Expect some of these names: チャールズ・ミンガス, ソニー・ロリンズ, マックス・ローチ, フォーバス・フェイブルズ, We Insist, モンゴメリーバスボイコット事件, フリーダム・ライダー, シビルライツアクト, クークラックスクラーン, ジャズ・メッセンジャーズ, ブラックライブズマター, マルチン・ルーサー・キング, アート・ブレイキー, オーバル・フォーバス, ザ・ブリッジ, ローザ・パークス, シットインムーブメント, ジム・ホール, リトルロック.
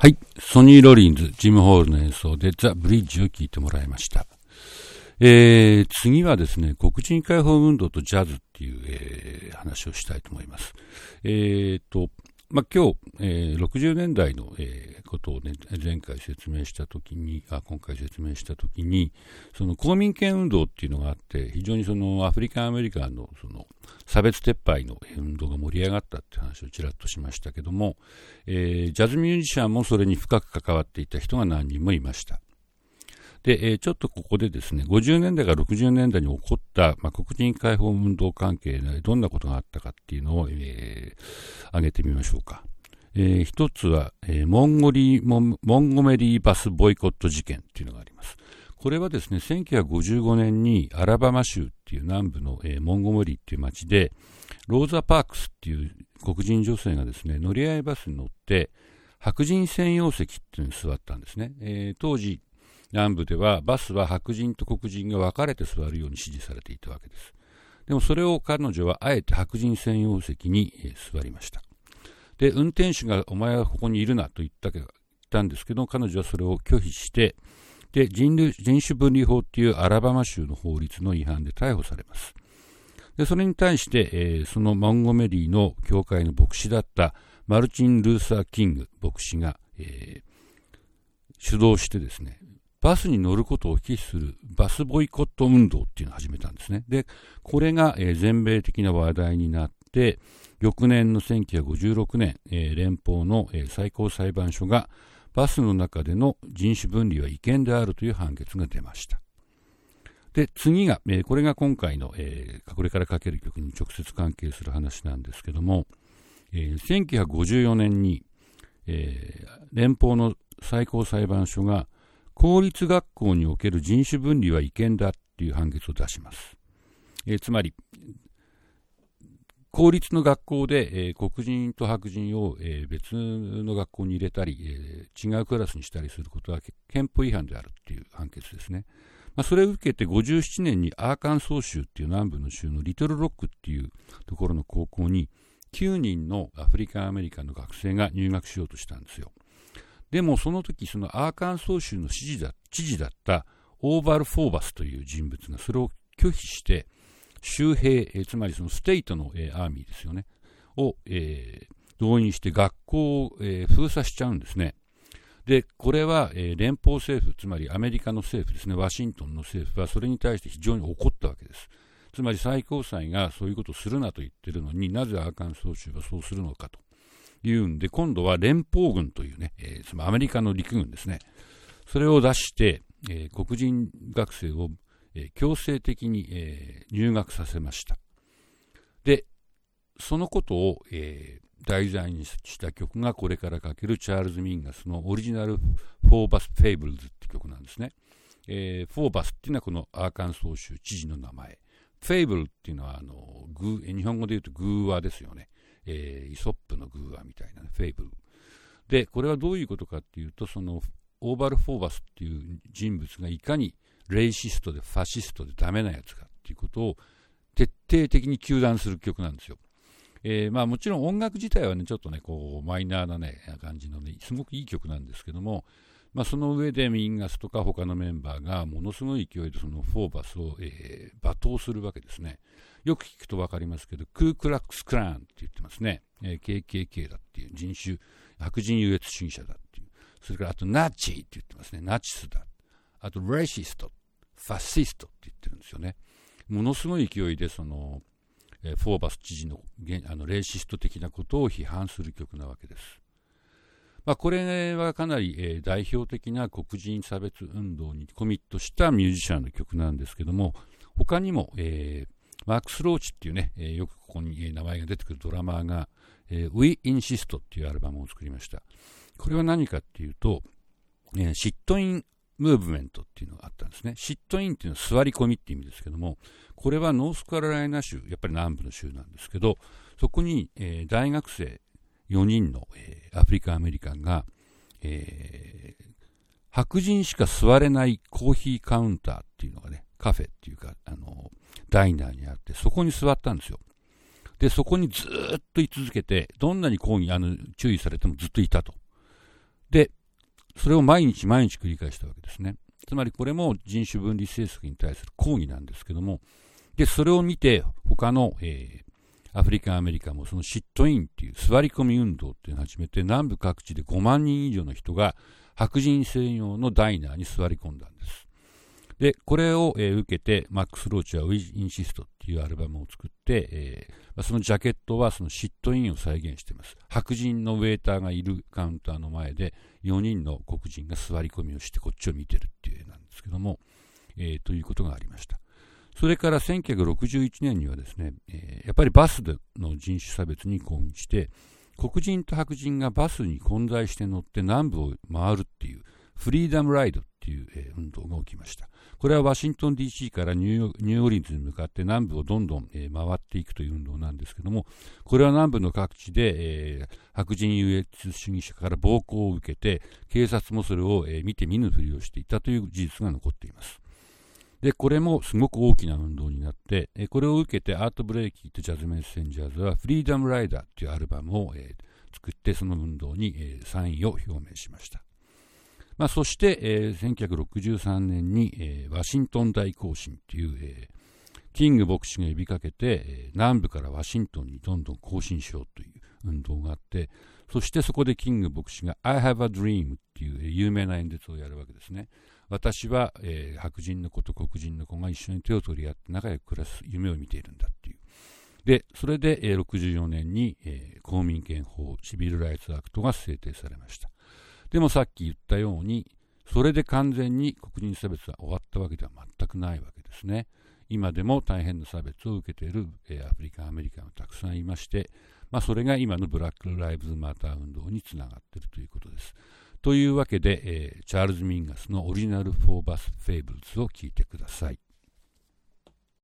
はい、ソニー・ロリンズ、ジム・ホールの演奏でザ・ブリッジを聴いてもらいました。次はですね、黒人解放運動とジャズっていう、話をしたいと思います。今日、60年代の、ことをね、今回説明したときに、その公民権運動っていうのがあって、非常にそのアフリカンアメリカンのその差別撤廃の運動が盛り上がったって話をちらっとしましたけども、ジャズミュージシャンもそれに深く関わっていた人が何人もいました。で、ちょっとここでですね、50年代から60年代に起こった、黒人解放運動関係でどんなことがあったかっていうのを、挙げてみましょうか。一つは、モンゴメリーバスボイコット事件っていうのがあります。これはですね、1955年にアラバマ州っていう南部の、モンゴメリーっていう町で、ローザ・パークスっていう黒人女性がですね、乗り合いバスに乗って、白人専用席っていうのに座ったんですね。当時、南部ではバスは白人と黒人が分かれて座るように指示されていたわけです。でもそれを彼女はあえて白人専用席に、座りました。で、運転手がお前はここにいるなと言ったんですけど、彼女はそれを拒否して、で、人種分離法っていうアラバマ州の法律の違反で逮捕されます。で、それに対して、そのモンゴメリーの教会の牧師だったマルチン・ルーサー・キング牧師が、主導してですね、バスに乗ることを拒否するバスボイコット運動っていうのを始めたんですね。で、これが、全米的な話題になって、翌年の1956年、連邦の、最高裁判所がバスの中での人種分離は違憲であるという判決が出ました。で、次が、これが今回の、これからかける曲に直接関係する話なんですけども、1954年に、連邦の最高裁判所が公立学校における人種分離は違憲だという判決を出します。つまり、公立の学校で、黒人と白人を、別の学校に入れたり、違うクラスにしたりすることは憲法違反であるという判決ですね。それを受けて57年にアーカンソー州という南部の州のリトルロックというところの高校に9人のアフリカンアメリカンの学生が入学しようとしたんですよ。でもその時、そのアーカンソー州の知事だったオーバル・フォーバスという人物がそれを拒否して、州兵、つまりそのステートの、アーミーですよね、を、動員して学校を、封鎖しちゃうんですね。で、これは、連邦政府、つまりアメリカの政府ですね、ワシントンの政府はそれに対して非常に怒ったわけです。つまり最高裁がそういうことをするなと言ってるのに、なぜアーカンソー州はそうするのかと。言うんで、今度は連邦軍というね、つまりアメリカの陸軍ですね、それを出して、黒人学生を、強制的に、入学させました。で、そのことを、題材にした曲がこれからかけるチャールズ・ミンガスのオリジナルフォーバス・フェイブルズって曲なんですね。フォーバスっていうのはこのアーカンソー州知事の名前、フェイブルっていうのは日本語で言うと寓話ですよね。イソップの寓話みたいな、ね、フェイブルで、これはどういうことかっていうと、そのオーバル・フォーバスっていう人物がいかにレイシストでファシストでダメなやつかっていうことを徹底的に糾弾する曲なんですよ。もちろん音楽自体はね、ちょっとねこうマイナーなね感じのね、すごくいい曲なんですけども、その上でミンガスとか他のメンバーがものすごい勢いでそのフォーバスを、罵倒するわけですね。よく聞くと分かりますけど、クークラックスクラーンって言ってますね。KKK だっていう白人優越主義者だっていう、それからあとナチって言ってますね、ナチスだ、あとレシスト、ファシストって言ってるんですよね。ものすごい勢いでその、フォーバス知事の、レイシスト的なことを批判する曲なわけです。これはかなり、代表的な黒人差別運動にコミットしたミュージシャンの曲なんですけども、他にも、マックス・ローチっていうね、よくここに、名前が出てくるドラマーが、We Insist っていうアルバムを作りました。これは何かっていうと、シットインムーブメントっていうのがあったんですね。シットインっていうのは座り込みっていう意味ですけども、これはノースカロライナ州、やっぱり南部の州なんですけど、そこに、大学生、4人の、アフリカンアメリカンが、白人しか座れないコーヒーカウンターっていうのがね、カフェっていうか、ダイナーにあって、そこに座ったんですよ。で、そこにずっと居続けて、どんなに抗議注意されてもずっといたと。で、それを毎日毎日繰り返したわけですね。つまりこれも人種分離政策に対する抗議なんですけども、でそれを見て他の、アフリカンアメリカもそのシットインっていう座り込み運動っていうのを始めて、南部各地で5万人以上の人が白人専用のダイナーに座り込んだんです。でこれを、受けてマックス・ローチは We Insist っていうアルバムを作って、そのジャケットはそのシットインを再現しています。白人のウェイターがいるカウンターの前で4人の黒人が座り込みをしてこっちを見てるっていう絵なんですけども、ということがありました。それから1961年にはですね、やっぱりバスでの人種差別に抗議して、黒人と白人がバスに混在して乗って南部を回るっていう、フリーダムライドっていう、運動が起きました。これはワシントン DC からニューオーリンズに向かって南部をどんどん、回っていくという運動なんですけども、これは南部の各地で、白人優越主義者から暴行を受けて、警察もそれを、見て見ぬふりをしていたという事実が残っています。でこれもすごく大きな運動になって、これを受けてアート・ブレイキーとジャズ・メッセンジャーズはフリーダム・ライダーというアルバムを作って、その運動に参与を表明しました。そして1963年にワシントン大行進というキング牧師が呼びかけて、南部からワシントンにどんどん行進しようという運動があって、そしてそこでキング牧師が I have a dream っていう有名な演説をやるわけですね。私は、白人の子と黒人の子が一緒に手を取り合って仲良く暮らす夢を見ているんだっていう。でそれで、64年に、公民権法シビルライツアクトが制定されました。でもさっき言ったように、それで完全に黒人差別は終わったわけでは全くないわけですね。今でも大変な差別を受けている、アフリカンアメリカンがたくさんいまして、それが今のブラックライブズマター運動につながっているということです。というわけで、チャールズ・ミンガスのオリジナル・フォー・バス・フェイブルズを聞いてください。